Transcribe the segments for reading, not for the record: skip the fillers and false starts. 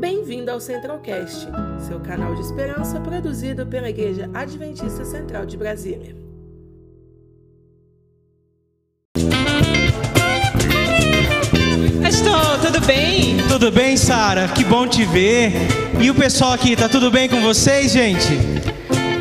Bem-vindo ao Central Cast, seu canal de esperança produzido pela Igreja Adventista Central de Brasília. Estou, tudo bem? Tudo bem, Sara? Que bom te ver. E o pessoal aqui, tá tudo bem com vocês, gente?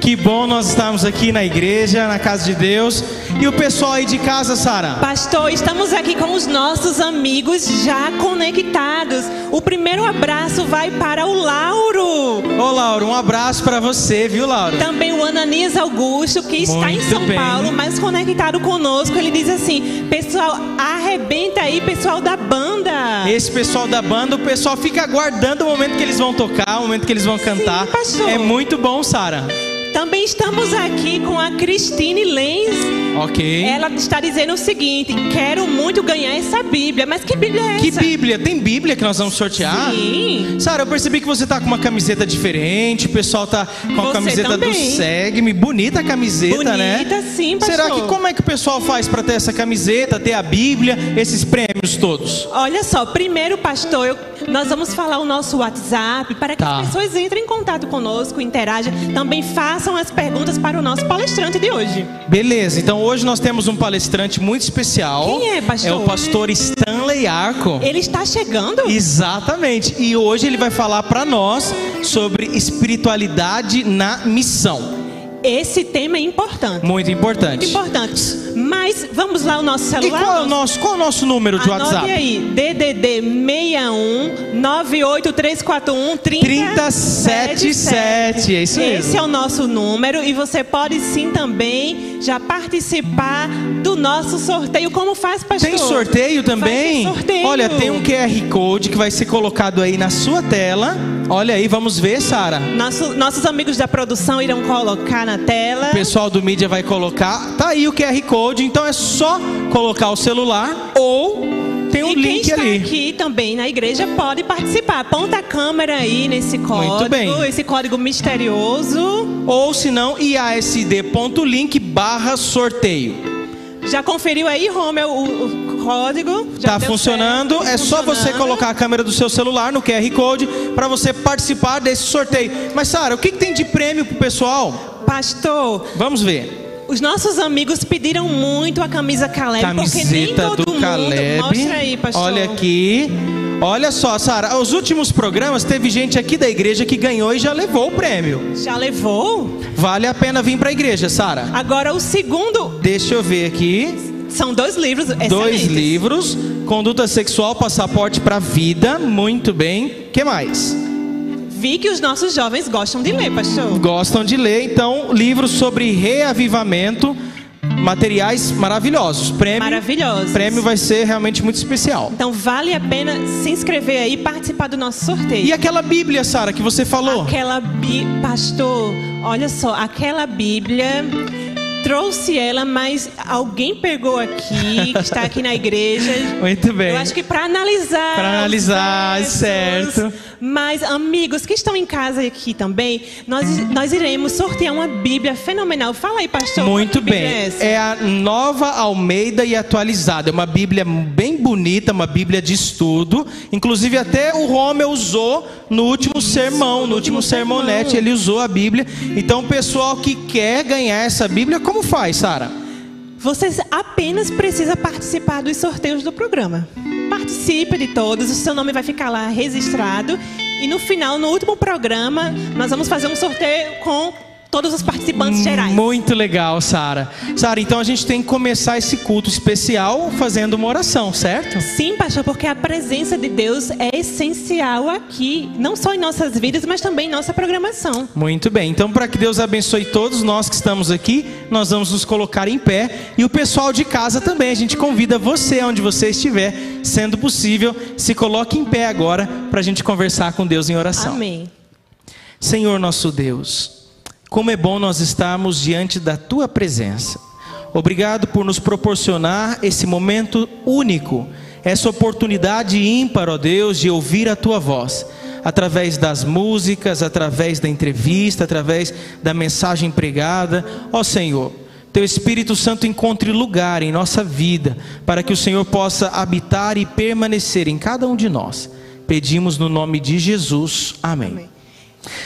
Que bom nós estarmos aqui na igreja, na casa de Deus. E o pessoal aí de casa, Sara? Pastor, estamos aqui com os nossos amigos já conectados. O primeiro abraço vai para o Lauro. Ô, Lauro, um abraço para você, viu, Lauro? Também o Ananias Augusto, que está muito em São Paulo, mas conectado conosco. Ele diz assim, pessoal, arrebenta aí, pessoal da banda. Esse pessoal da banda, o pessoal fica aguardando o momento que eles vão tocar, o momento que eles vão cantar. Sim, pastor. É muito bom, Sara. Também estamos aqui com a Cristine Lenz. Ok. Ela está dizendo o seguinte: quero muito ganhar essa Bíblia. Mas que Bíblia é essa? Que Bíblia? Tem Bíblia que nós vamos sortear? Sim. Sara, eu percebi que você está com uma camiseta diferente. O pessoal está com a camiseta também. Do Segue-me. Bonita a camiseta, bonita, né? Bonita, sim, pastor. Será que como é que o pessoal faz para ter essa camiseta, ter a Bíblia, esses prêmios todos? Olha só, primeiro, pastor, nós vamos falar o nosso WhatsApp para que as pessoas entrem em contato conosco, interajam, também façam as perguntas para o nosso palestrante de hoje. Beleza, então hoje nós temos um palestrante muito especial. Quem é, pastor? É o pastor Stanley Arco. Ele está chegando? Exatamente, e hoje ele vai falar para nós sobre espiritualidade na missão. Esse tema é importante. Muito importante. Muito importante. Mas vamos lá, o nosso celular. E qual é o nosso número de WhatsApp? Aí, DDD 61 98341 3077. É isso mesmo. Esse é o nosso número e você pode sim também já participar do nosso sorteio. Como faz, pastor? Tem sorteio também? Tem sorteio. Olha, tem um QR Code que vai ser colocado aí na sua tela. Olha aí, vamos ver, Sara. Nossos amigos da produção irão colocar na tela. O pessoal do mídia vai colocar. Tá aí o QR Code, então é só colocar o celular ou... tem um link ali. Quem está aqui também na igreja pode participar. Aponta a câmera aí nesse código. Muito bem. Esse código misterioso. Ou se não, iasd.link/sorteio. Já conferiu aí, Rommel, o código? Tá funcionando. É só você colocar a câmera do seu celular no QR Code para você participar desse sorteio. Mas, Sara, o que tem de prêmio pro pessoal? Pastor, vamos ver. Os nossos amigos pediram muito a camisa Caleb. Camiseta porque nem todo mundo... Caleb. Mostra aí, pastor. Olha aqui. Olha só, Sara, os últimos programas teve gente aqui da igreja que ganhou e já levou o prêmio. Já levou? Vale a pena vir para a igreja, Sara. Agora o segundo... Deixa eu ver aqui. São 2 livros excelentes. 2 livros. Conduta sexual, passaporte para a vida. Muito bem. O que mais? Vi que os nossos jovens gostam de ler, pastor. Gostam de ler, então, livros sobre reavivamento, materiais maravilhosos. Prêmio vai ser realmente muito especial. Então vale a pena se inscrever aí e participar do nosso sorteio. E aquela Bíblia, Sara, que você falou? Pastor, olha só, aquela Bíblia... trouxe ela, mas alguém pegou aqui, que está aqui na igreja. Muito bem. Eu acho que para analisar. Para analisar, versos, certo. Mas, amigos que estão em casa aqui também, nós iremos sortear uma Bíblia fenomenal. Fala aí, pastor. Muito bem. É a Nova Almeida e Atualizada. É uma Bíblia bem bonita, uma Bíblia de estudo. Inclusive, até o Rommel usou no último sermão, no último sermonete, ele usou a Bíblia. Então, o pessoal que quer ganhar essa Bíblia, como faz, Sara? Você apenas precisa participar dos sorteios do programa. Participe de todos, o seu nome vai ficar lá registrado. E no final, no último programa, nós vamos fazer um sorteio com todos os participantes gerais. Muito legal, Sara. Sara, então a gente tem que começar esse culto especial fazendo uma oração, certo? Sim, pastor, porque a presença de Deus é essencial aqui, não só em nossas vidas, mas também em nossa programação. Muito bem, então para que Deus abençoe todos nós que estamos aqui, nós vamos nos colocar em pé. E o pessoal de casa também, a gente convida você, onde você estiver, sendo possível, se coloque em pé agora para a gente conversar com Deus em oração. Amém. Senhor nosso Deus, como é bom nós estarmos diante da Tua presença. Obrigado por nos proporcionar esse momento único, essa oportunidade ímpar, ó Deus, de ouvir a Tua voz, através das músicas, através da entrevista, através da mensagem pregada. Ó Senhor, Teu Espírito Santo encontre lugar em nossa vida, para que o Senhor possa habitar e permanecer em cada um de nós. Pedimos no nome de Jesus. Amém. Amém.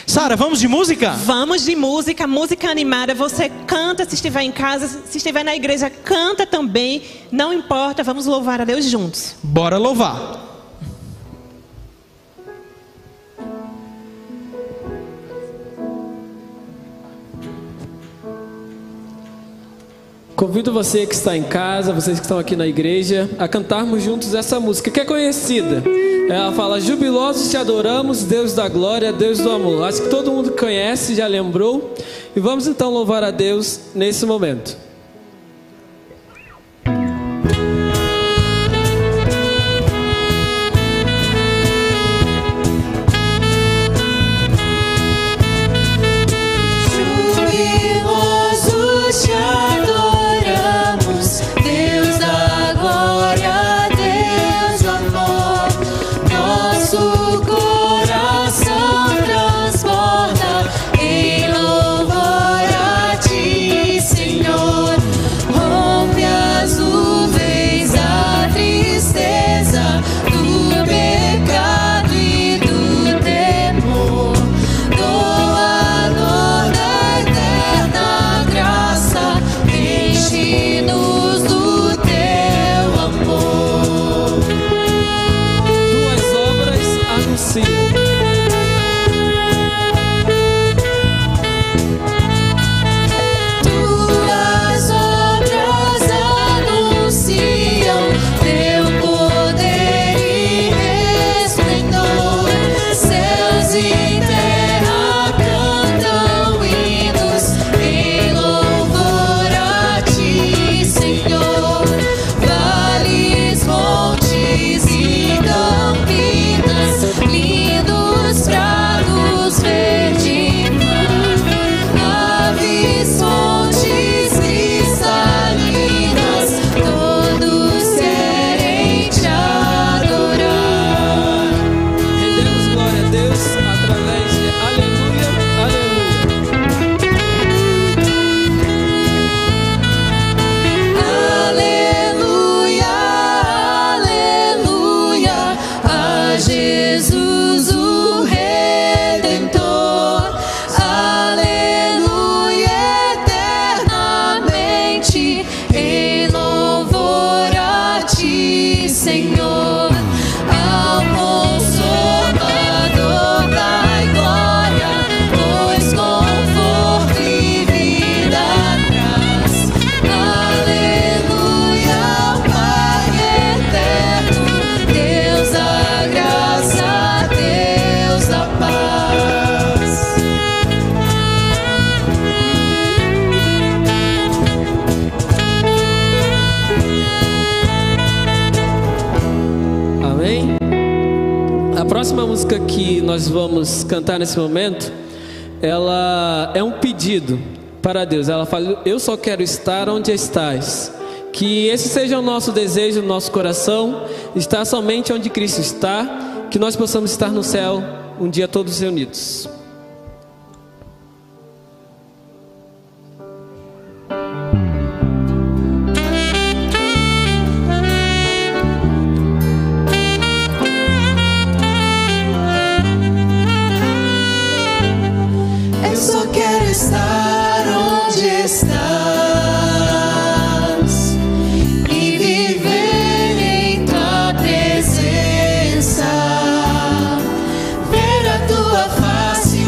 Sara, vamos de música? Vamos de música, música animada. Você canta se estiver em casa, se estiver na igreja, canta também. Não importa, vamos louvar a Deus juntos. Bora louvar. Convido você que está em casa, vocês que estão aqui na igreja, a cantarmos juntos essa música, que é conhecida. Ela fala: jubilosos te adoramos, Deus da glória, Deus do amor. Acho que todo mundo conhece, já lembrou. E vamos então louvar a Deus nesse momento. Nós vamos cantar nesse momento. Ela é um pedido para Deus. Ela fala: eu só quero estar onde estás. Que esse seja o nosso desejo, o nosso coração, estar somente onde Cristo está. Que nós possamos estar no céu um dia todos reunidos. Tua face.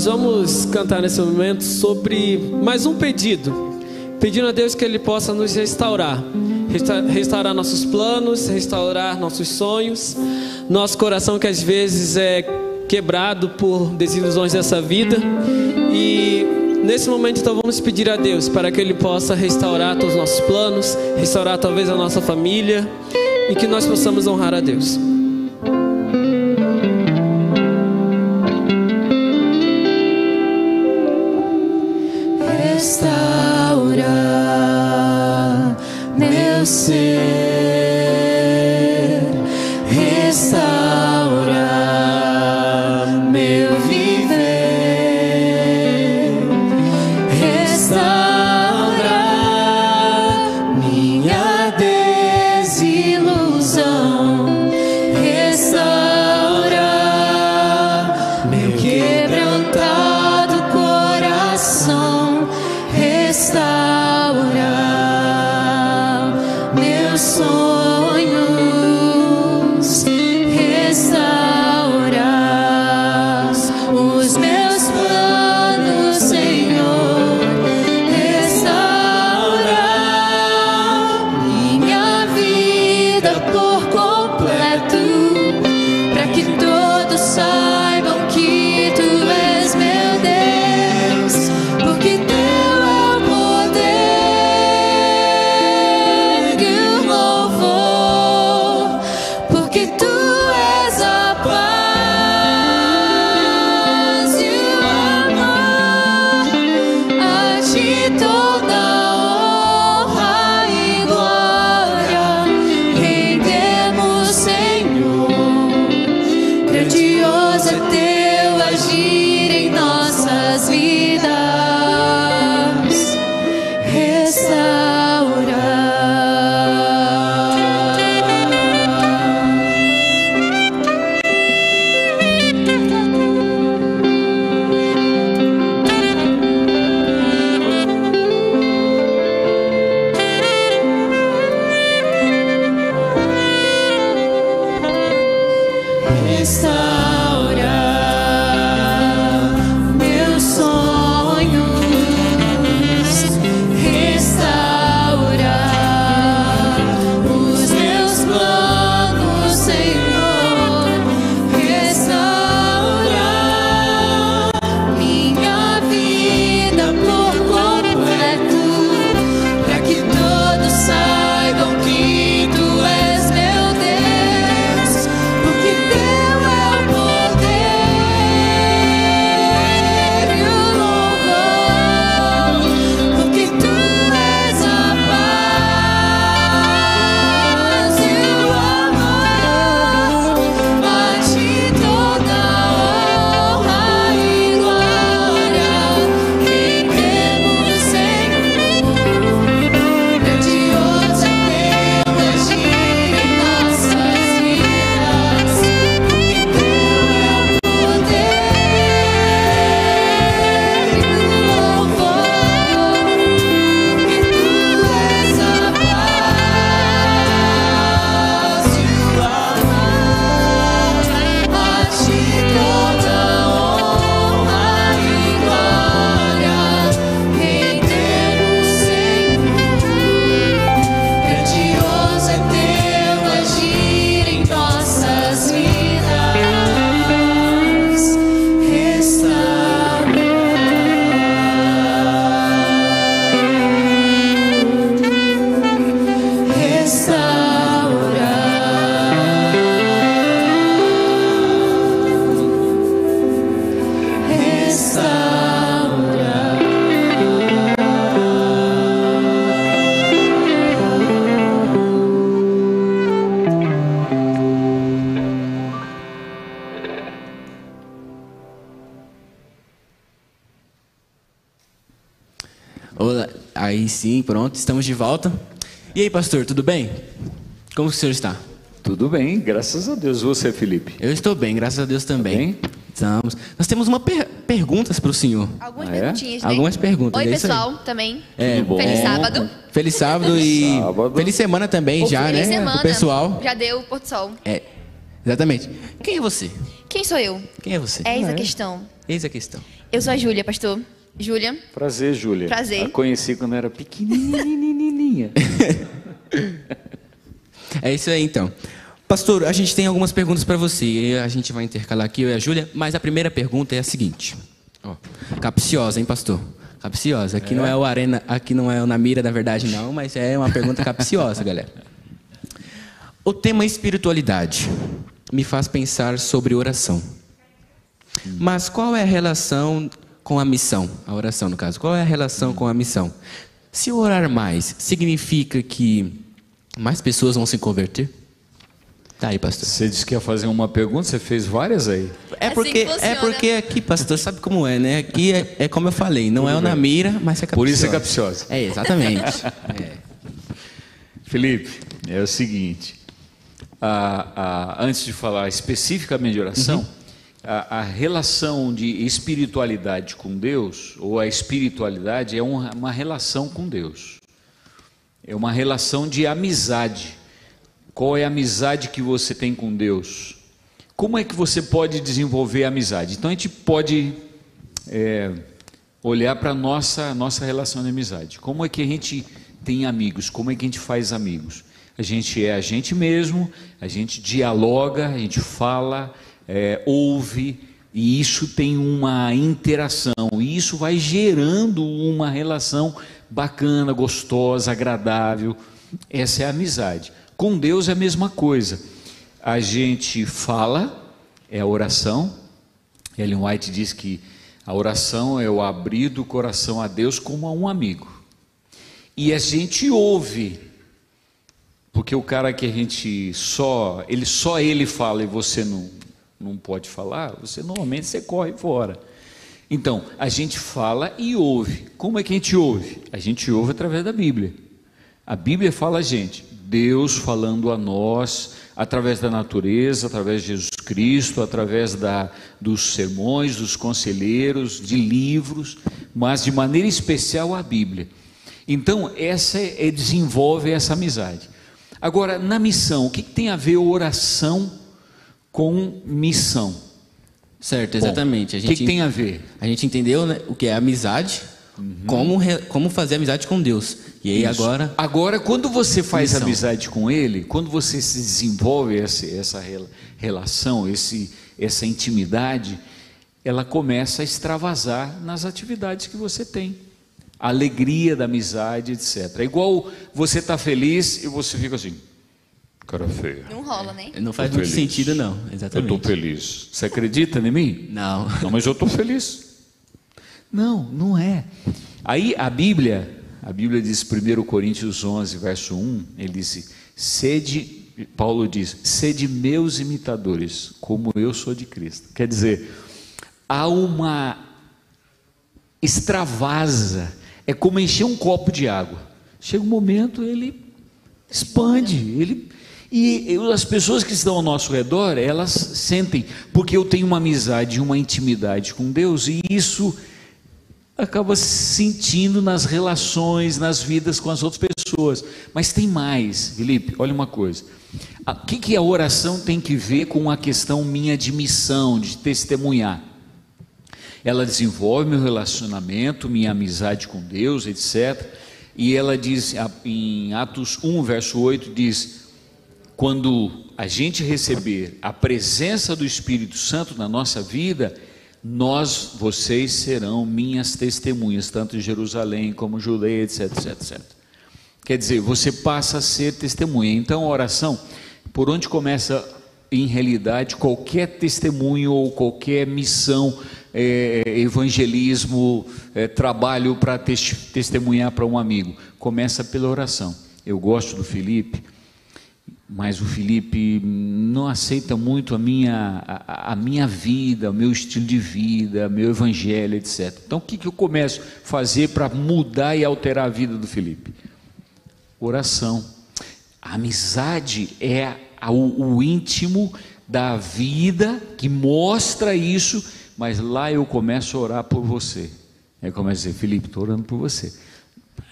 Nós vamos cantar nesse momento sobre mais um pedido, pedindo a Deus que Ele possa nos restaurar, restaurar nossos planos, restaurar nossos sonhos, nosso coração que às vezes é quebrado por desilusões dessa vida. E nesse momento então vamos pedir a Deus para que Ele possa restaurar todos os nossos planos, restaurar talvez a nossa família, e que nós possamos honrar a Deus. Restaura meu ser, restaura meu viver, restaura minha desilusão, restaura meu quebrantado coração. Restaura meus sonhos, restaura os meus planos, Senhor, restaura minha vida por completo, para que todos saibam que Tu és meu Deus, porque Sim, pronto, estamos de volta. E aí, pastor, tudo bem? Como que o senhor está? Tudo bem, graças a Deus. Você, Felipe? Eu estou bem, graças a Deus também. Tá bem? Estamos. Nós temos uma perguntas para o senhor. Algumas perguntinhas, né? Algumas perguntas. Oi, é pessoal, também. É, bom. Feliz sábado. Feliz sábado e sábado. Feliz semana também, feliz semana. O pessoal. Já deu o pôr do sol. É, exatamente. Quem é você? Quem sou eu? Quem é você? Eis a questão. Eu sou a Júlia, pastor. Júlia. Prazer, Júlia. Prazer. A conheci quando era pequenininha. É isso aí, então. Pastor, a gente tem algumas perguntas para você. E a gente vai intercalar aqui, eu e a Júlia. Mas a primeira pergunta é a seguinte. Ó, capciosa, hein, pastor? Capciosa. Aqui não é o Arena, aqui não é o Na Mira da Verdade, não. Mas é uma pergunta capciosa, galera. O tema espiritualidade me faz pensar sobre oração. Mas qual é a relação com a missão? A oração, no caso. Qual é a relação com a missão? Se orar mais, significa que mais pessoas vão se converter? Tá aí, pastor. Você disse que ia fazer uma pergunta, você fez várias aí. É porque aqui, pastor, sabe como é, né? Aqui é como eu falei, não é o Na Mira, mas é capciosa. Por isso é capciosa. É, exatamente. É. Felipe, é o seguinte. Antes de falar especificamente de oração... Uhum. A relação de espiritualidade com Deus, ou a espiritualidade é uma relação com Deus. É uma relação de amizade. Qual é a amizade que você tem com Deus? Como é que você pode desenvolver a amizade? Então a gente pode olhar para a nossa relação de amizade. Como é que a gente tem amigos? Como é que a gente faz amigos? A gente é a gente mesmo, a gente dialoga, a gente fala... ouve, e isso tem uma interação, e isso vai gerando uma relação bacana, gostosa, agradável. Essa é a amizade. Com Deus é a mesma coisa. A gente fala, é a oração. Ellen White diz que a oração é o abrir do coração a Deus como a um amigo. E a gente ouve, porque o cara que a gente ele fala e você não pode falar, você normalmente você corre fora. Então, a gente fala e ouve. Como é que a gente ouve? A gente ouve através da Bíblia. A Bíblia fala a gente, Deus falando a nós, através da natureza, através de Jesus Cristo, através dos sermões, dos conselheiros, de livros, mas de maneira especial a Bíblia. Então, desenvolve essa amizade. Agora, na missão, o que tem a ver oração com missão? Certo, exatamente. O que tem a ver? A gente entendeu, né, o que é amizade, como fazer amizade com Deus. E aí agora, quando você faz amizade com Ele, quando você se desenvolve essa relação, essa intimidade, ela começa a extravasar nas atividades que você tem. A alegria da amizade, etc. É igual você está feliz e você fica assim... Cara feia. Não rola, né? Não faz muito sentido, não. Exatamente. Eu estou feliz. Você acredita em mim? Não. Não, mas eu estou feliz. Não, não é. Aí a Bíblia diz, 1 Coríntios 11, verso 1, ele disse, Paulo diz, sede meus imitadores, como eu sou de Cristo. Quer dizer, há uma extravasa, é como encher um copo de água. Chega um momento, ele expande, E as pessoas que estão ao nosso redor, elas sentem, porque eu tenho uma amizade, uma intimidade com Deus, e isso acaba se sentindo nas relações, nas vidas com as outras pessoas. Mas tem mais, Felipe, olha uma coisa. O que a oração tem que ver com a questão minha de missão, de testemunhar? Ela desenvolve meu relacionamento, minha amizade com Deus, etc. E ela diz, em Atos 1, verso 8, diz... Quando a gente receber a presença do Espírito Santo na nossa vida, vocês serão minhas testemunhas, tanto em Jerusalém como em Judeia, etc. Quer dizer, você passa a ser testemunha. Então a oração, por onde começa em realidade qualquer testemunho ou qualquer missão, evangelismo, trabalho para testemunhar para um amigo, começa pela oração. Eu gosto do Felipe... Mas o Felipe não aceita muito a minha vida, o meu estilo de vida, meu evangelho, etc. Então o que eu começo a fazer para mudar e alterar a vida do Felipe? Oração. A amizade é o íntimo da vida que mostra isso, mas lá eu começo a orar por você. Eu começo a dizer, Felipe, estou orando por você.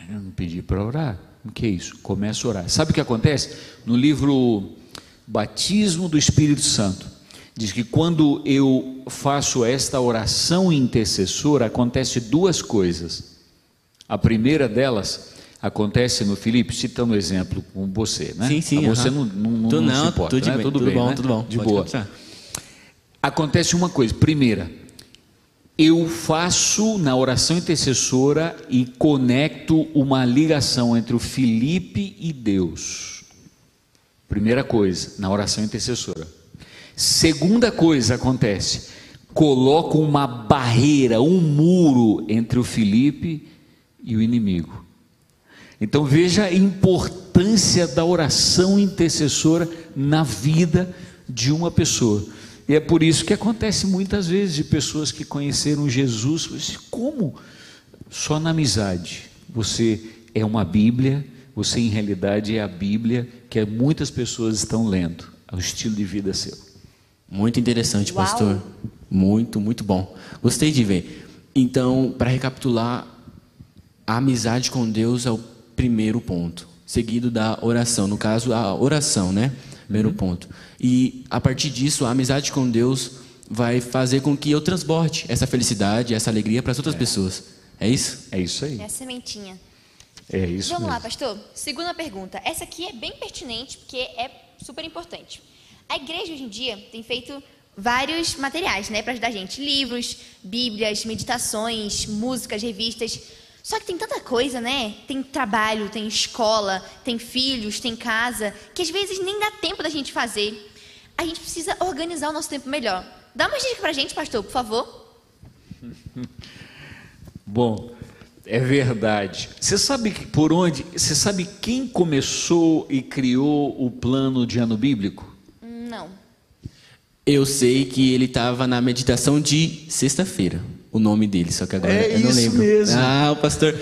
Eu não pedi para orar. O que é isso? Começa a orar. Sabe o que acontece? No livro Batismo do Espírito Santo, Diz que quando eu faço esta oração intercessora, acontece duas coisas. A primeira delas acontece no Filipe, citando o exemplo com você, né? Sim, sim. Você não se importa, né? Tudo bem, tudo bom. De boa. Começar. Acontece uma coisa. Primeira, eu faço na oração intercessora e conecto uma ligação entre o Filipe e Deus. Primeira coisa, na oração intercessora. Segunda coisa acontece, coloco uma barreira, um muro entre o Filipe e o inimigo. Então veja a importância da oração intercessora na vida de uma pessoa. E é por isso que acontece muitas vezes de pessoas que conheceram Jesus, como? Só na amizade. Você é uma Bíblia, você em realidade é a Bíblia que muitas pessoas estão lendo, é o estilo de vida seu. Muito interessante, pastor. Uau. Muito, muito bom. Gostei de ver. Então, para recapitular, a amizade com Deus é o primeiro ponto, seguido da oração. No caso, a oração, né? Primeiro ponto. E, a partir disso, a amizade com Deus vai fazer com que eu transborde essa felicidade, essa alegria para as outras pessoas. É isso? É isso aí. É a sementinha. É isso mesmo. Vamos lá, pastor. Segunda pergunta. Essa aqui é bem pertinente, porque é super importante. A igreja hoje em dia tem feito vários materiais, né, para ajudar a gente. Livros, bíblias, meditações, músicas, revistas. Só que tem tanta coisa, né? Tem trabalho, tem escola, tem filhos, tem casa, que às vezes nem dá tempo da gente fazer. A gente precisa organizar o nosso tempo melhor. Dá uma dica para a gente, pastor, por favor. Bom, é verdade. Você sabe quem começou e criou o plano de ano bíblico? Não. Eu sei que ele estava na meditação de sexta-feira, o nome dele, só que agora eu não lembro. Mesmo. Ah, o pastor,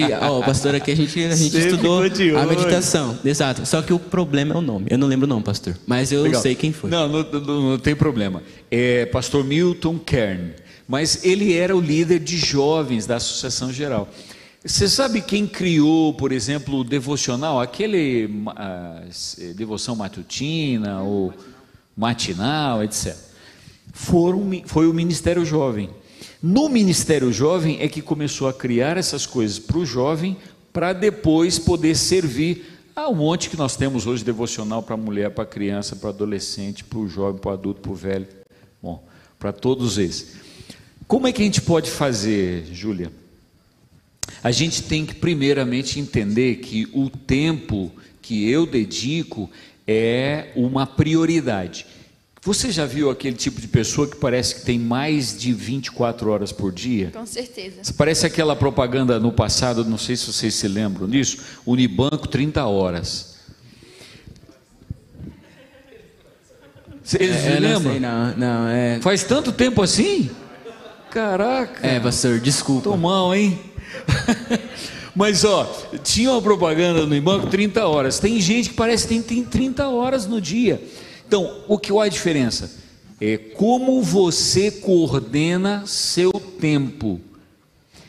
o pastor aqui a gente estudou a meditação, exato, só que o problema é o nome, eu não lembro o nome, pastor, mas eu sei quem foi. Não tem problema, é pastor Milton Kern, mas ele era o líder de jovens da Associação Geral. Você sabe quem criou, por exemplo, o devocional, aquele devoção matutina ou matinal, etc. Foi o Ministério Jovem. No Ministério Jovem é que começou a criar essas coisas para o jovem, para depois poder servir a um monte que nós temos hoje, devocional para mulher, para criança, para adolescente, para o jovem, para o adulto, para o velho, bom, para todos esses. Como é que a gente pode fazer, Júlia? A gente tem que primeiramente entender que o tempo que eu dedico é uma prioridade. Você já viu aquele tipo de pessoa que parece que tem mais de 24 horas por dia? Com certeza. Parece aquela propaganda no passado, não sei se vocês se lembram disso, Unibanco 30 horas. Vocês lembram? Não, faz tanto tempo assim? Caraca. Pastor, desculpa. Tô mal, hein? Mas tinha uma propaganda no banco 30 horas. Tem gente que parece que tem 30 horas no dia. Então, qual a diferença? É como você coordena seu tempo.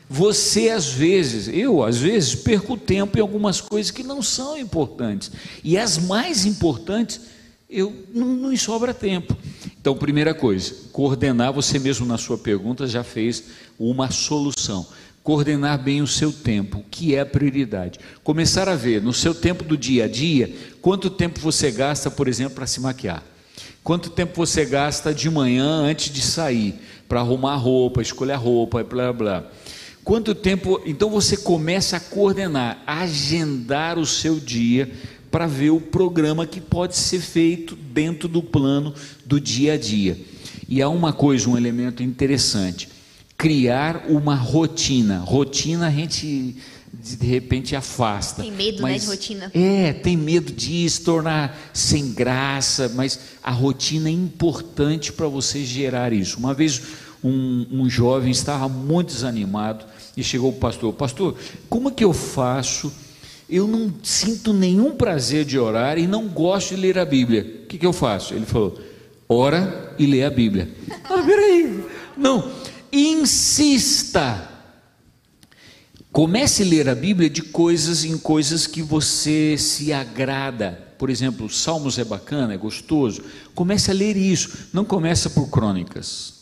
Você às vezes perco tempo em algumas coisas que não são importantes. E as mais importantes, não me sobra tempo. Então, primeira coisa, coordenar. Você mesmo na sua pergunta já fez uma solução. Coordenar bem o seu tempo, que é a prioridade. Começar a ver no seu tempo do dia a dia, quanto tempo você gasta, por exemplo, para se maquiar. Quanto tempo você gasta de manhã antes de sair, para arrumar roupa, escolher roupa, blá blá. Quanto tempo, então você começa a coordenar, a agendar o seu dia para ver o programa que pode ser feito dentro do plano do dia a dia. E há uma coisa, um elemento interessante. Criar uma rotina. Rotina a gente de repente afasta. Tem medo, né, de rotina. Tem medo de se tornar sem graça, mas a rotina é importante para você gerar isso. Uma vez um jovem estava muito desanimado e chegou para o pastor. Pastor, como é que eu faço? Eu não sinto nenhum prazer de orar e não gosto de ler a Bíblia. O que eu faço? Ele falou, ora e lê a Bíblia. Peraí, não... Insista, Comece a ler a Bíblia de coisas em coisas que você se agrada. Por exemplo, os Salmos é bacana, é gostoso. Comece a ler isso. Não começa por Crônicas.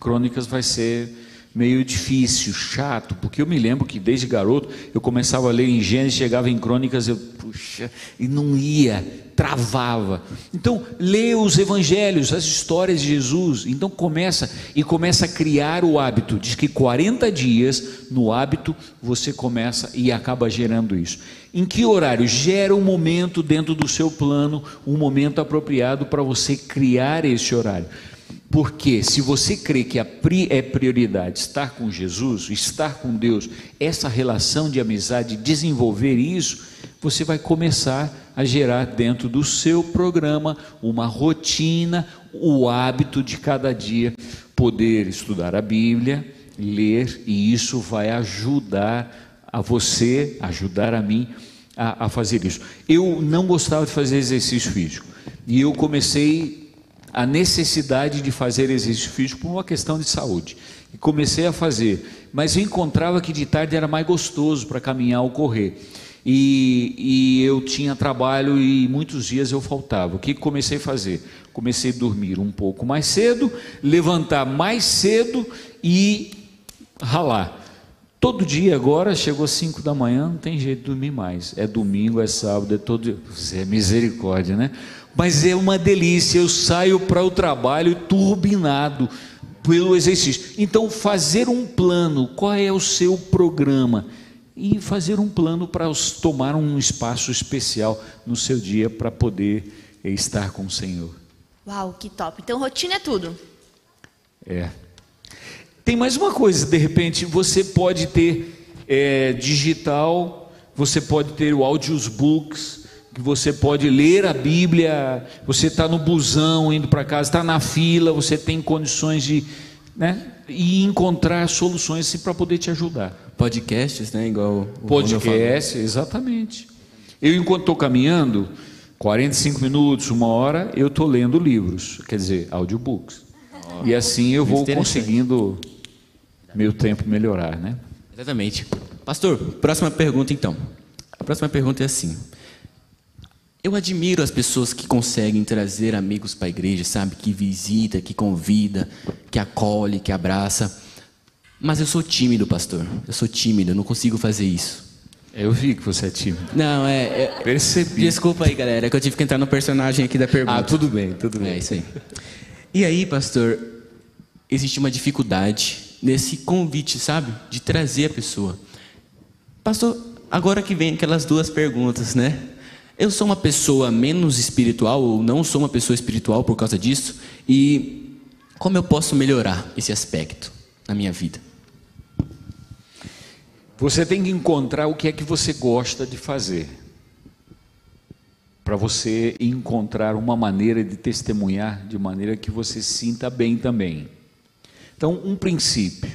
Crônicas vai ser meio difícil, chato, porque eu me lembro que desde garoto eu começava a ler em Gênesis, chegava em Crônicas, e não ia, travava. Então, lê os evangelhos, as histórias de Jesus. Então começa a criar o hábito. Diz que 40 dias no hábito você começa e acaba gerando isso. Em que horário? Gera um momento dentro do seu plano, um momento apropriado para você criar esse horário. Porque se você crê que é prioridade estar com Jesus, estar com Deus, essa relação de amizade, desenvolver isso, você vai começar a gerar dentro do seu programa uma rotina, o hábito de cada dia poder estudar a Bíblia, ler, e isso vai ajudar a você, ajudar a mim a fazer isso. Eu não gostava de fazer exercício físico e eu comecei a necessidade de fazer exercício físico por uma questão de saúde, e comecei a fazer, mas eu encontrava que de tarde era mais gostoso para caminhar ou correr, e eu tinha trabalho e muitos dias eu faltava. O que comecei a fazer? Comecei a dormir um pouco mais cedo, levantar mais cedo e ralar. Todo dia agora, chegou às 5 da manhã, não tem jeito de dormir mais, é domingo, é sábado, é todo dia, é misericórdia, né? Mas é uma delícia, eu saio para o trabalho turbinado pelo exercício. Então fazer um plano, qual é o seu programa? E fazer um plano para tomar um espaço especial no seu dia para poder estar com o Senhor. Uau, que top, então rotina é tudo. É. Tem mais uma coisa, de repente você pode ter digital, você pode ter o audiobooks, que você pode ler a Bíblia, você está no busão indo para casa, está na fila, você tem condições de, né, e encontrar soluções assim, para poder te ajudar. Podcasts, né, igual o podcast, exatamente. Eu, enquanto estou caminhando, 45 minutos, uma hora, eu estou lendo livros, quer dizer, audiobooks. E assim eu vou conseguindo meu tempo melhorar, né? Exatamente. Pastor, próxima pergunta então. A próxima pergunta é assim: eu admiro as pessoas que conseguem trazer amigos para a igreja, sabe? Que visita, que convida, que acolhe, que abraça. Mas eu sou tímido, pastor. Eu sou tímido, eu não consigo fazer isso. Eu vi que você é tímido. Não, Percebi. Desculpa aí, galera, que eu tive que entrar no personagem aqui da pergunta. Ah, tudo bem, tudo bem. É isso aí. E aí, pastor, existe uma dificuldade nesse convite, sabe? De trazer a pessoa. Pastor, agora que vem aquelas duas perguntas, né? Eu sou uma pessoa menos espiritual ou não sou uma pessoa espiritual por causa disso? E como eu posso melhorar esse aspecto na minha vida? Você tem que encontrar o que é que você gosta de fazer, para você encontrar uma maneira de testemunhar de maneira que você se sinta bem também. Então, um princípio,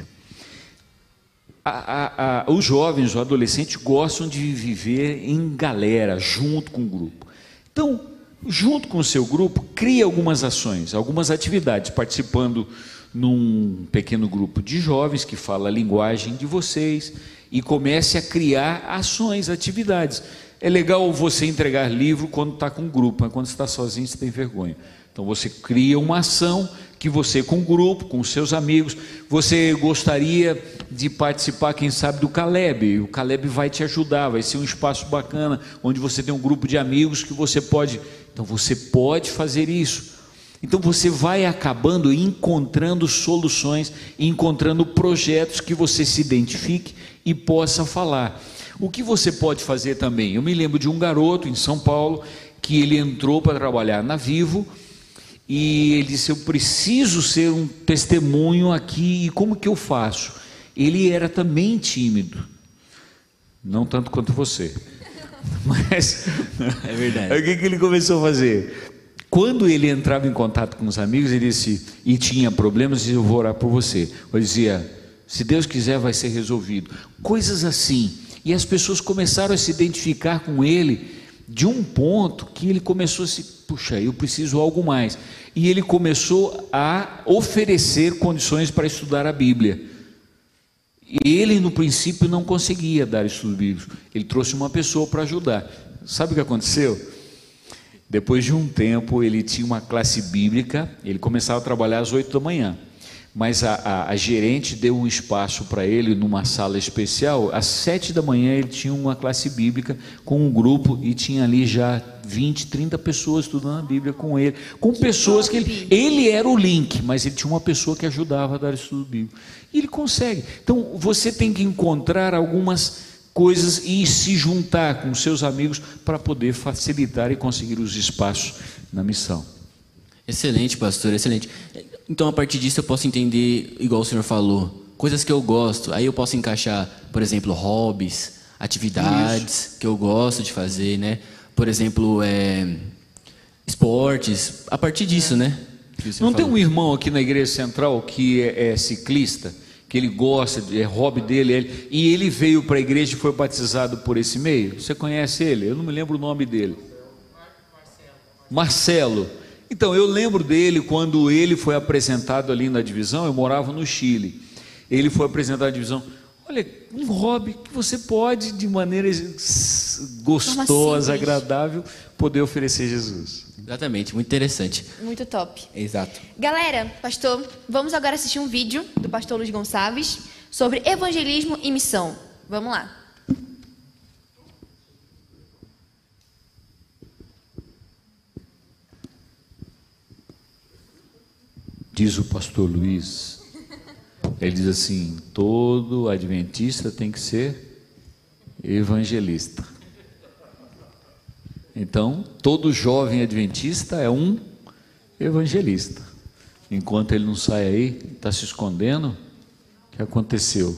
os jovens, os adolescentes gostam de viver em galera, junto com o grupo. Então, junto com o seu grupo, crie algumas ações, algumas atividades, participando num pequeno grupo de jovens que fala a linguagem de vocês, e comece a criar ações, atividades. É legal você entregar livro quando está com um grupo, mas quando você está sozinho você tem vergonha. Então você cria uma ação que você com o grupo, com seus amigos, você gostaria de participar, quem sabe, do Caleb. O Caleb vai te ajudar, vai ser um espaço bacana, onde você tem um grupo de amigos que você pode... Então você pode fazer isso. Então você vai acabando encontrando soluções, encontrando projetos que você se identifique e possa falar. O que você pode fazer também? Eu me lembro de um garoto em São Paulo, que ele entrou para trabalhar na Vivo, e ele disse, eu preciso ser um testemunho aqui, e como que eu faço? Ele era também tímido, não tanto quanto você, mas é verdade. O que ele começou a fazer? Quando ele entrava em contato com os amigos, ele disse, e tinha problemas, eu vou orar por você, eu dizia, se Deus quiser vai ser resolvido, coisas assim. E as pessoas começaram a se identificar com ele de um ponto que ele começou a se, puxa, eu preciso algo mais. E ele começou a oferecer condições para estudar a Bíblia. E ele, no princípio, não conseguia dar estudo bíblico. Ele trouxe uma pessoa para ajudar. Sabe o que aconteceu? Depois de um tempo, ele tinha uma classe bíblica, ele começava a trabalhar às 8 da manhã, mas a gerente deu um espaço para ele numa sala especial. Às 7 da manhã ele tinha uma classe bíblica com um grupo e tinha ali já 20, 30 pessoas estudando a Bíblia com ele, com pessoas que ele era o link, mas ele tinha uma pessoa que ajudava a dar estudo bíblico, e ele consegue. Então você tem que encontrar algumas coisas e se juntar com seus amigos para poder facilitar e conseguir os espaços na missão. Excelente, pastor, excelente. Então, a partir disso, eu posso entender, igual o senhor falou, coisas que eu gosto. Aí eu posso encaixar, por exemplo, hobbies, atividades que eu gosto de fazer, né? Por exemplo, esportes. A partir disso, né? Não tem um irmão aqui na Igreja Central que é ciclista, que ele gosta, é hobby dele, e ele veio para a igreja e foi batizado por esse meio? Você conhece ele? Eu não me lembro o nome dele. Marcelo. Então, eu lembro dele quando ele foi apresentado ali na divisão. Eu morava no Chile. Ele foi apresentado na divisão. Olha, um hobby que você pode, de maneira gostosa, agradável, poder oferecer Jesus. Exatamente, muito interessante. Muito top. Exato. Galera, pastor, vamos agora assistir um vídeo do pastor Luís Gonçalves sobre evangelismo e missão. Vamos lá. Diz o pastor Luís, ele diz assim: todo adventista tem que ser evangelista. Então, todo jovem adventista é um evangelista. Enquanto ele não sai aí, está se escondendo, o que aconteceu?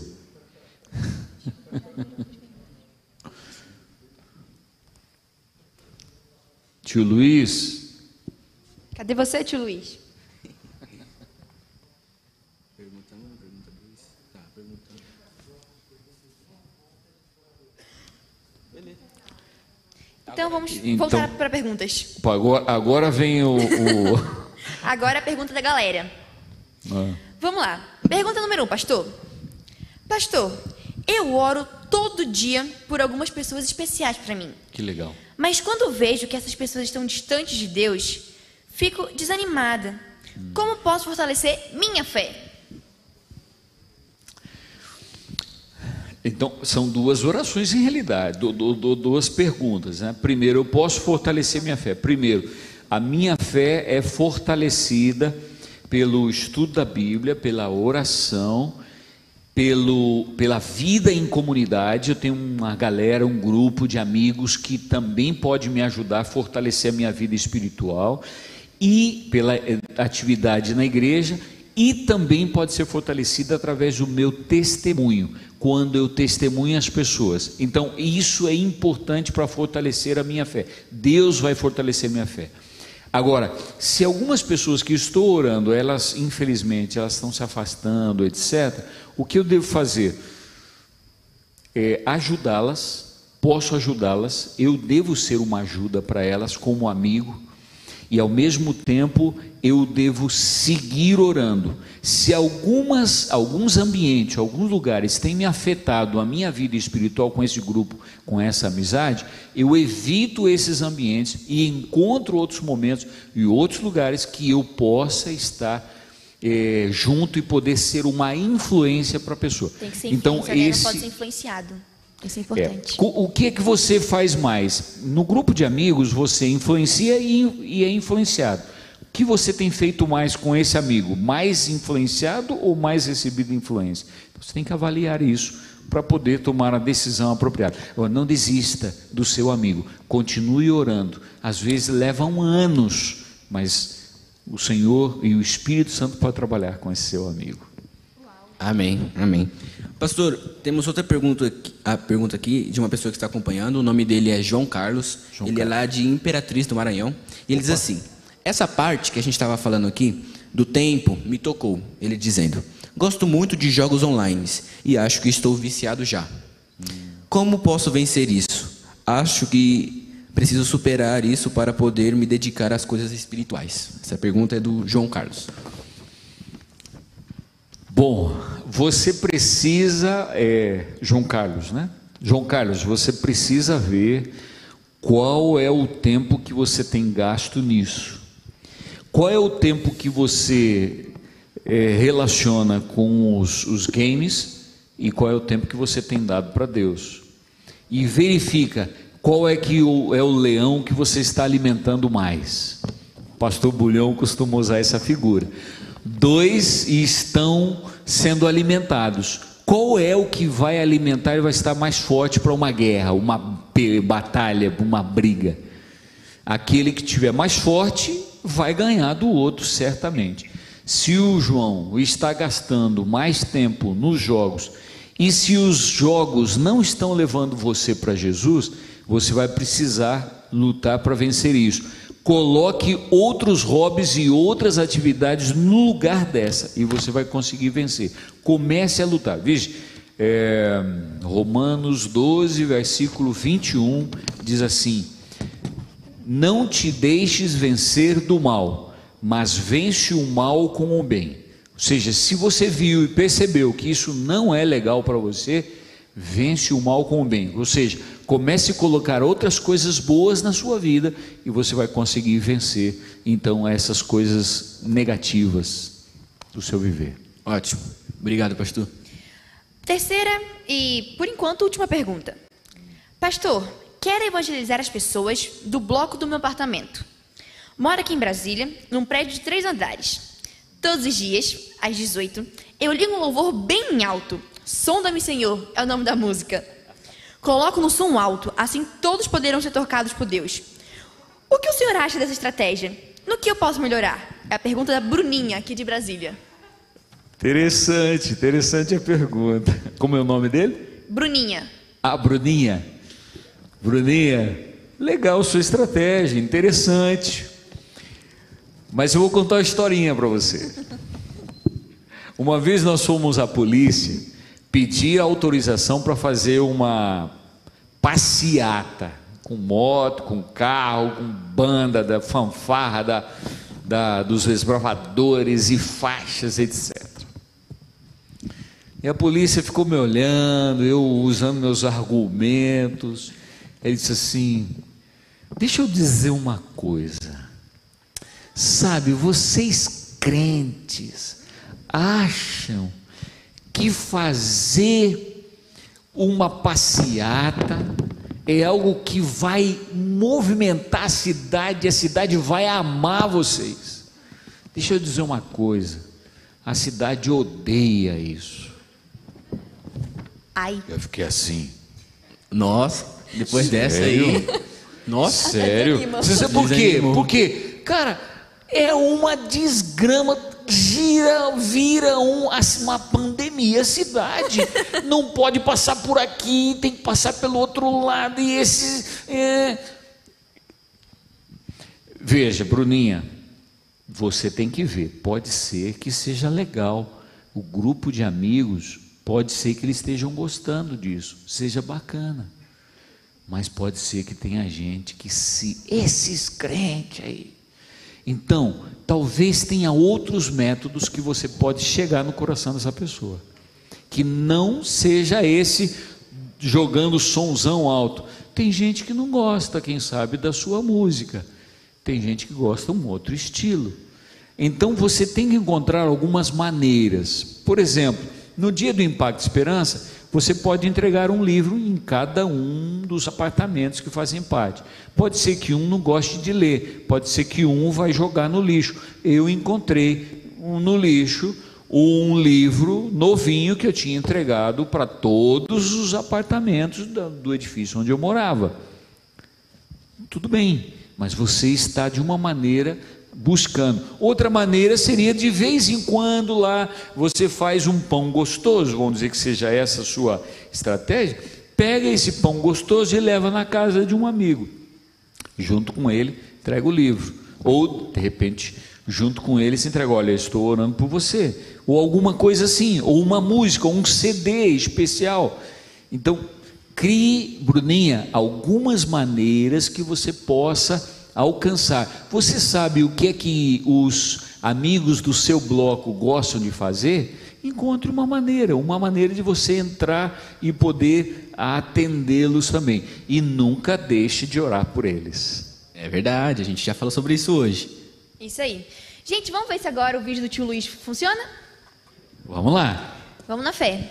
Tio Luís. Cadê você, tio Luís? Então vamos voltar para perguntas. Agora vem agora a pergunta da galera. Vamos lá. Pergunta número 1, pastor. Pastor, eu oro todo dia por algumas pessoas especiais para mim. Que legal. Mas quando vejo que essas pessoas estão distantes de Deus, fico desanimada. Como posso fortalecer minha fé? Então, são duas orações em realidade, duas perguntas, né? Primeiro, eu posso fortalecer minha fé? Primeiro, a minha fé é fortalecida pelo estudo da Bíblia, pela oração, pela vida em comunidade. Eu tenho uma galera, um grupo de amigos que também pode me ajudar a fortalecer a minha vida espiritual, e pela atividade na igreja. E também pode ser fortalecida através do meu testemunho, quando eu testemunho as pessoas. Então, isso é importante para fortalecer a minha fé. Deus vai fortalecer minha fé. Agora, se algumas pessoas que estou orando, elas, infelizmente, elas estão se afastando, etc., o que eu devo fazer? É ajudá-las, posso ajudá-las, eu devo ser uma ajuda para elas como amigo, e ao mesmo tempo eu devo seguir orando. Se alguns ambientes, alguns lugares têm me afetado a minha vida espiritual com esse grupo, com essa amizade, eu evito esses ambientes e encontro outros momentos e outros lugares que eu possa estar junto e poder ser uma influência para a pessoa. Tem que ser influenciado, não pode ser influenciado. Isso é importante. O que é que você faz mais? No grupo de amigos você influencia e é influenciado. O que você tem feito mais com esse amigo? Mais influenciado ou mais recebido influência? Então, você tem que avaliar isso para poder tomar a decisão apropriada. Não desista do seu amigo, continue orando. Às vezes levam anos, mas o Senhor e o Espírito Santo podem trabalhar com esse seu amigo. Amém, amém. Pastor, temos outra pergunta aqui, de uma pessoa que está acompanhando. O nome dele é João Carlos. Ele é lá de Imperatriz do Maranhão. E ele diz assim: essa parte que a gente estava falando aqui do tempo me tocou. Ele dizendo: gosto muito de jogos online e acho que estou viciado já. Como posso vencer isso? Acho que preciso superar isso para poder me dedicar às coisas espirituais. Essa pergunta é do João Carlos. Bom, você precisa, João Carlos, né? João Carlos, você precisa ver qual é o tempo que você tem gasto nisso. Qual é o tempo que você relaciona com os games e qual é o tempo que você tem dado para Deus. E verifica qual é que é o leão que você está alimentando mais. O pastor Bulhão costuma usar essa figura. Dois estão sendo alimentados. Qual é o que vai alimentar e vai estar mais forte para uma guerra, uma batalha, uma briga? Aquele que estiver mais forte vai ganhar do outro, certamente. Se o João está gastando mais tempo nos jogos, e se os jogos não estão levando você para Jesus, você vai precisar lutar para vencer isso. Coloque outros hobbies e outras atividades no lugar dessa, e você vai conseguir vencer. Comece a lutar. Veja, Romanos 12, versículo 21, diz assim: não te deixes vencer do mal, mas vence o mal com o bem. Ou seja, se você viu e percebeu que isso não é legal para você, vence o mal com o bem. Ou seja, comece a colocar outras coisas boas na sua vida e você vai conseguir vencer, então, essas coisas negativas do seu viver. Ótimo. Obrigado, pastor. Terceira e, por enquanto, última pergunta. Pastor, quero evangelizar as pessoas do bloco do meu apartamento. Moro aqui em Brasília, num prédio de 3 andares. Todos os dias, às 18, eu ligo um louvor bem alto. Sonda-me, Senhor, é o nome da música. Coloco no som alto, assim todos poderão ser tocados por Deus. O que o senhor acha dessa estratégia? No que eu posso melhorar? É a pergunta da Bruninha, aqui de Brasília. Interessante, interessante a pergunta. Como é o nome dele? Bruninha. Ah, Bruninha. Bruninha, legal sua estratégia, interessante. Mas eu vou contar uma historinha para você. Uma vez nós fomos à polícia pedir autorização para fazer uma passeata com moto, com carro, com banda, da fanfarra, dos desbravadores e faixas, etc. E a polícia ficou me olhando, eu usando meus argumentos. Ele disse assim: deixa eu dizer uma coisa. Sabe, vocês crentes acham que fazer uma passeata é algo que vai movimentar a cidade vai amar vocês. Deixa eu dizer uma coisa, a cidade odeia isso. Ai. Eu fiquei assim. Nossa, depois dessa aí. Nossa, sério? Você sabe por quê? Porque, cara, é uma desgrama, vira uma pandemia a cidade, não pode passar por aqui, tem que passar pelo outro lado, e Veja, Bruninha, você tem que ver, pode ser que seja legal, o grupo de amigos, pode ser que eles estejam gostando disso, seja bacana, mas pode ser que tenha gente que se, esses crentes aí, então, talvez tenha outros métodos que você pode chegar no coração dessa pessoa, que não seja esse jogando somzão alto. Tem gente que não gosta, quem sabe, da sua música, tem gente que gosta de um outro estilo. Então você tem que encontrar algumas maneiras. Por exemplo, no dia do Impacto Esperança, você pode entregar um livro em cada um dos apartamentos que fazem parte. Pode ser que um não goste de ler, pode ser que um vai jogar no lixo. Eu encontrei no lixo um livro novinho que eu tinha entregado para todos os apartamentos do edifício onde eu morava. Tudo bem, mas você está de uma maneira buscando. Outra maneira seria de vez em quando lá você faz um pão gostoso, vamos dizer que seja essa a sua estratégia, pega esse pão gostoso e leva na casa de um amigo, junto com ele entrega o livro, ou de repente junto com ele se entrega, olha, eu estou orando por você, ou alguma coisa assim, ou uma música, ou um CD especial. Então crie, Bruninha, algumas maneiras que você possa alcançar. Você sabe o que é que os amigos do seu bloco gostam de fazer? encontre uma maneira de você entrar e poder atendê-los também. E nunca deixe de orar por eles. É verdade, a gente já falou sobre isso hoje. Isso aí. Gente, vamos ver se agora o vídeo do tio Luís funciona? Vamos lá. Vamos na fé.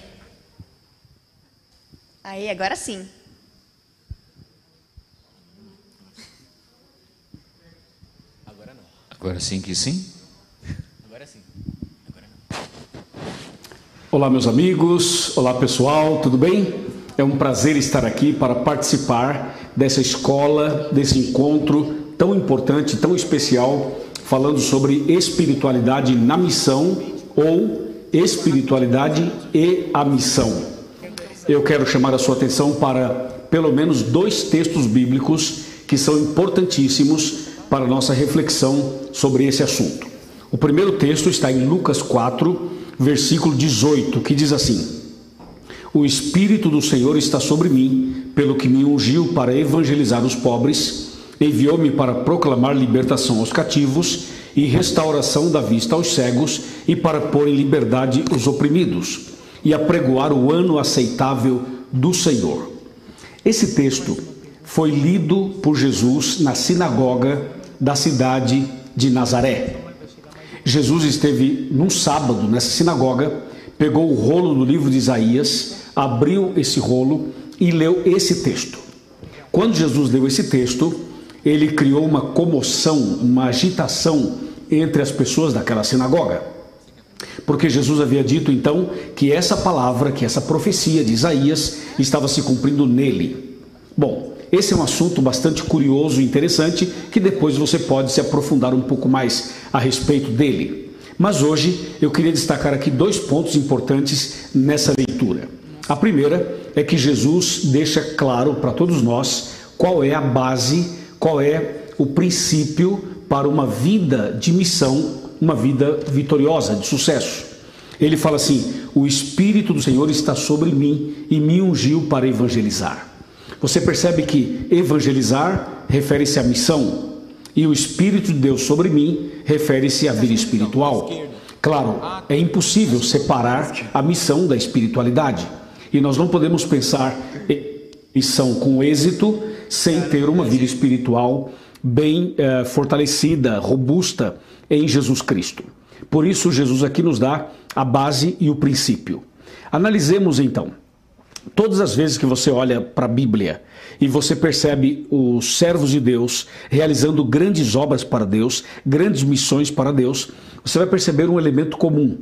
Aí, agora sim. Agora não. Agora sim que sim. Agora sim. Agora não. Olá, meus amigos. Olá, pessoal. Tudo bem? É um prazer estar aqui para participar dessa escola, desse encontro tão importante, tão especial, falando sobre espiritualidade na missão ou espiritualidade e a missão. Eu quero chamar a sua atenção para pelo menos 2 textos bíblicos que são importantíssimos para a nossa reflexão sobre esse assunto. O primeiro texto está em Lucas 4, versículo 18, que diz assim: O Espírito do Senhor está sobre mim, pelo que me ungiu para evangelizar os pobres, enviou-me para proclamar libertação aos cativos e restauração da vista aos cegos e para pôr em liberdade os oprimidos e apregoar o ano aceitável do Senhor. Esse texto foi lido por Jesus na sinagoga da cidade de Nazaré. Jesus esteve num sábado nessa sinagoga, pegou o rolo do livro de Isaías, abriu esse rolo e leu esse texto. Quando Jesus leu esse texto, ele criou uma comoção, uma agitação entre as pessoas daquela sinagoga. Porque Jesus havia dito então que essa palavra, que essa profecia de Isaías estava se cumprindo nele. Bom, esse é um assunto bastante curioso e interessante, que depois você pode se aprofundar um pouco mais a respeito dele. Mas hoje eu queria destacar aqui 2 pontos importantes nessa leitura. A primeira é que Jesus deixa claro para todos nós qual é a base, qual é o princípio para uma vida de missão, uma vida vitoriosa, de sucesso. Ele fala assim: o Espírito do Senhor está sobre mim e me ungiu para evangelizar. Você percebe que evangelizar refere-se à missão e o Espírito de Deus sobre mim refere-se à vida espiritual. Claro, é impossível separar a missão da espiritualidade e nós não podemos pensar em missão com êxito sem ter uma vida espiritual bem fortalecida, robusta em Jesus Cristo. Por isso, Jesus aqui nos dá a base e o princípio. Analisemos então. Todas as vezes que você olha para a Bíblia e você percebe os servos de Deus realizando grandes obras para Deus, grandes missões para Deus, você vai perceber um elemento comum.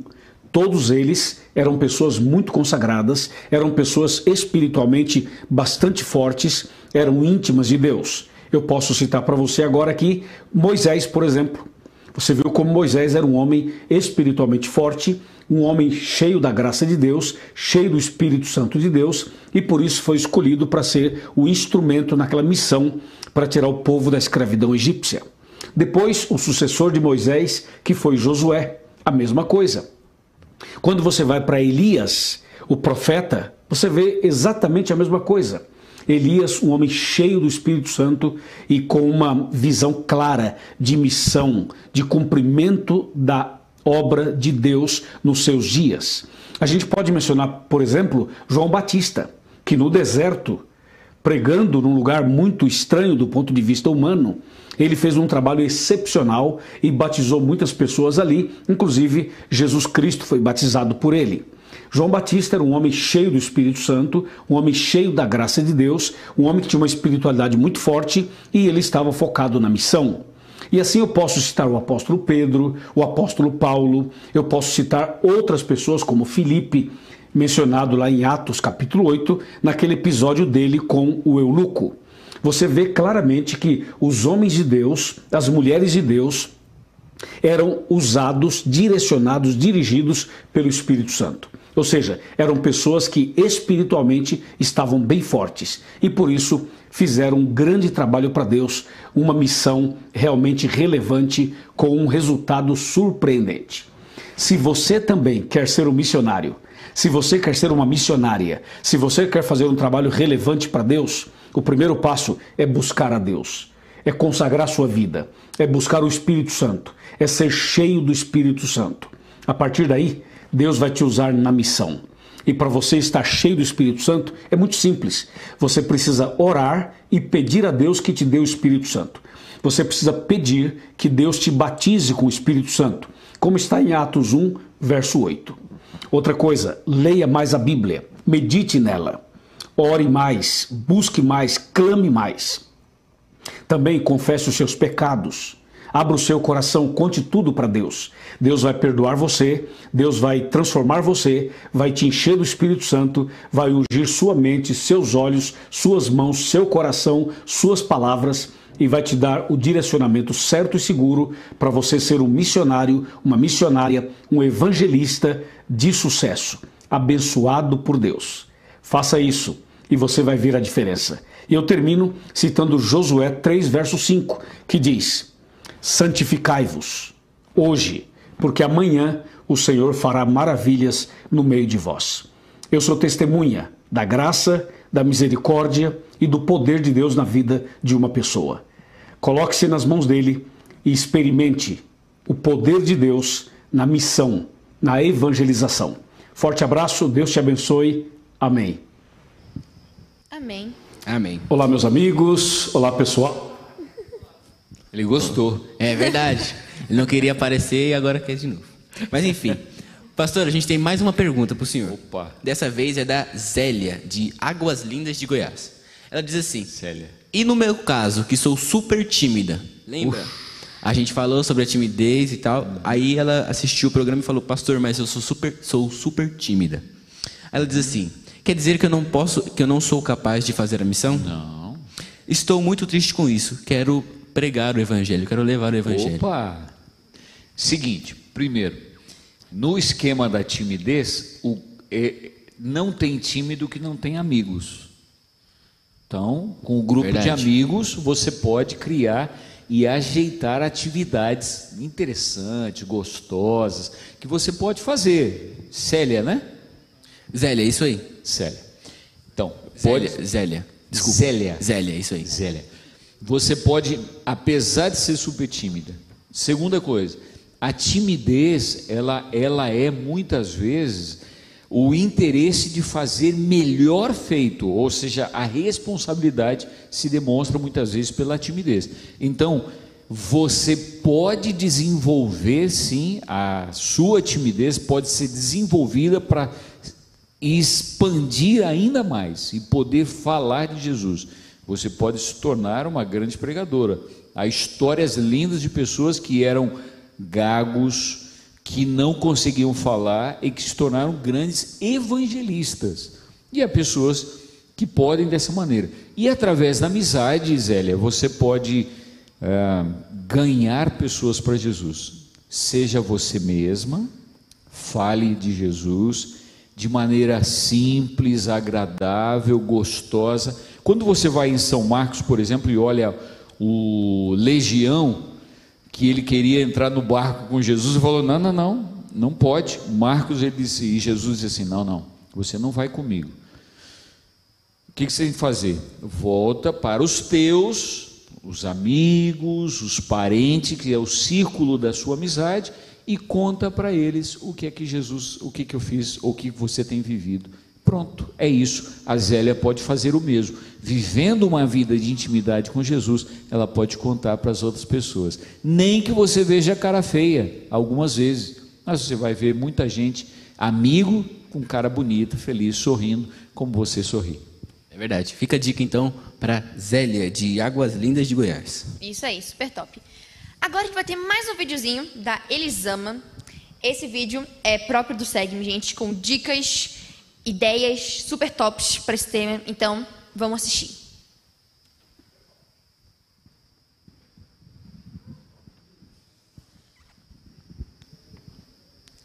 Todos eles eram pessoas muito consagradas, eram pessoas espiritualmente bastante fortes, eram íntimas de Deus. Eu posso citar para você agora aqui Moisés, por exemplo. Você viu como Moisés era um homem espiritualmente forte, um homem cheio da graça de Deus, cheio do Espírito Santo de Deus, e por isso foi escolhido para ser o instrumento naquela missão para tirar o povo da escravidão egípcia. Depois, o sucessor de Moisés, que foi Josué, a mesma coisa. Quando você vai para Elias, o profeta, você vê exatamente a mesma coisa. Elias, um homem cheio do Espírito Santo e com uma visão clara de missão, de cumprimento da obra de Deus nos seus dias. A gente pode mencionar, por exemplo, João Batista, que no deserto, pregando num lugar muito estranho do ponto de vista humano, ele fez um trabalho excepcional e batizou muitas pessoas ali, inclusive Jesus Cristo foi batizado por ele. João Batista era um homem cheio do Espírito Santo, um homem cheio da graça de Deus, um homem que tinha uma espiritualidade muito forte e ele estava focado na missão. E assim eu posso citar o apóstolo Pedro, o apóstolo Paulo, eu posso citar outras pessoas como Filipe, mencionado lá em Atos capítulo 8, naquele episódio dele com o eunuco. Você vê claramente que os homens de Deus, as mulheres de Deus, eram usados, direcionados, dirigidos pelo Espírito Santo. Ou seja, eram pessoas que espiritualmente estavam bem fortes e por isso fizeram um grande trabalho para Deus, uma missão realmente relevante com um resultado surpreendente. Se você também quer ser um missionário, se você quer ser uma missionária, se você quer fazer um trabalho relevante para Deus, o primeiro passo é buscar a Deus, é consagrar sua vida, é buscar o Espírito Santo, é ser cheio do Espírito Santo. A partir daí, Deus vai te usar na missão. E para você estar cheio do Espírito Santo, é muito simples. Você precisa orar e pedir a Deus que te dê o Espírito Santo. Você precisa pedir que Deus te batize com o Espírito Santo, como está em Atos 1, verso 8. Outra coisa, leia mais a Bíblia, medite nela, ore mais, busque mais, clame mais. Também confesse os seus pecados. Abra o seu coração, conte tudo para Deus. Deus vai perdoar você, Deus vai transformar você, vai te encher do Espírito Santo, vai ungir sua mente, seus olhos, suas mãos, seu coração, suas palavras e vai te dar o direcionamento certo e seguro para você ser um missionário, uma missionária, um evangelista de sucesso, abençoado por Deus. Faça isso e você vai ver a diferença. E eu termino citando Josué 3, verso 5, que diz: santificai-vos hoje, porque amanhã o Senhor fará maravilhas no meio de vós. Eu sou testemunha da graça, da misericórdia e do poder de Deus na vida de uma pessoa. Coloque-se nas mãos dele e experimente o poder de Deus na missão, na evangelização. Forte abraço, Deus te abençoe. Amém. Amém. Amém. Olá, meus amigos. Olá, pessoal. Ele gostou, é verdade. Ele não queria aparecer e agora quer de novo. Mas enfim, pastor, a gente tem mais uma pergunta para o senhor. Opa. Dessa vez é da Zélia, de Águas Lindas de Goiás. Ela diz assim: Zélia, e no meu caso, que sou super tímida, lembra? Uf. A gente falou sobre a timidez e tal. Aí ela assistiu o programa e falou: pastor, mas eu sou super tímida. Ela diz assim: quer dizer que eu não sou capaz de fazer a missão? Não. Estou muito triste com isso. Quero pregar o evangelho, quero levar o evangelho. Opa! Seguinte, primeiro, no esquema da timidez, não tem tímido que não tem amigos. Então, com o grupo de amigos, você pode criar e ajeitar atividades interessantes, gostosas, que você pode fazer. Célia, né? Zélia, isso aí. Célia. Então, pode... Zélia. Desculpa. Zélia, isso aí. Zélia. Você pode, apesar de ser super tímida. Segunda coisa, a timidez, ela é muitas vezes o interesse de fazer melhor feito, ou seja, a responsabilidade se demonstra muitas vezes pela timidez. Então, você pode desenvolver sim, a sua timidez pode ser desenvolvida para expandir ainda mais e poder falar de Jesus. Você pode se tornar uma grande pregadora. Há histórias lindas de pessoas que eram gagos, que não conseguiam falar e que se tornaram grandes evangelistas. E há pessoas que podem dessa maneira. E através da amizade, Zélia, você pode ganhar pessoas para Jesus. Seja você mesma, fale de Jesus de maneira simples, agradável, gostosa. Quando você vai em São Marcos, por exemplo, e olha o Legião, que ele queria entrar no barco com Jesus, e falou: não pode. Marcos, ele disse, e Jesus disse assim: não, você não vai comigo. O que você tem que fazer? Volta para os teus, os amigos, os parentes, que é o círculo da sua amizade, e conta para eles o que é que Jesus, o que eu fiz, o que você tem vivido. Pronto, é isso. A Zélia pode fazer o mesmo. Vivendo uma vida de intimidade com Jesus, ela pode contar para as outras pessoas. Nem que você veja a cara feia, algumas vezes, mas você vai ver muita gente, amigo, com cara bonita, feliz, sorrindo, como você sorri. É verdade. Fica a dica, então, para Zélia, de Águas Lindas de Goiás. Isso aí, super top. Agora a gente vai ter mais um videozinho da Elisama. Esse vídeo é próprio do Segue-me, gente, com dicas, ideias super tops para esse tema, então vamos assistir.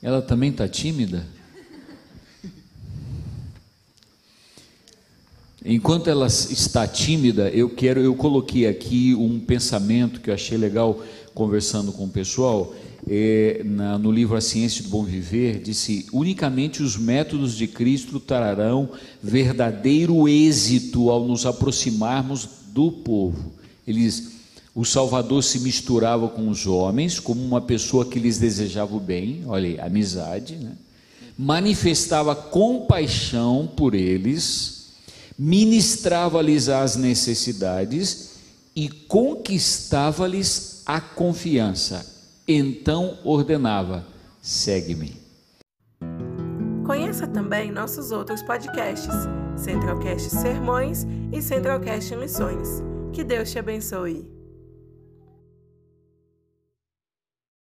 Ela também está tímida? Enquanto ela está tímida, eu coloquei aqui um pensamento que eu achei legal conversando com o pessoal. No livro A Ciência do Bom Viver, disse: unicamente os métodos de Cristo trarão verdadeiro êxito ao nos aproximarmos do povo. Ele diz: o Salvador se misturava com os homens como uma pessoa que lhes desejava o bem. Olha aí, amizade, né? manifestava compaixão por eles, ministrava-lhes as necessidades e conquistava-lhes a confiança. Então ordenava: segue-me. Conheça também nossos outros podcasts, Central Cast Sermões e Central Cast Missões. Que Deus te abençoe.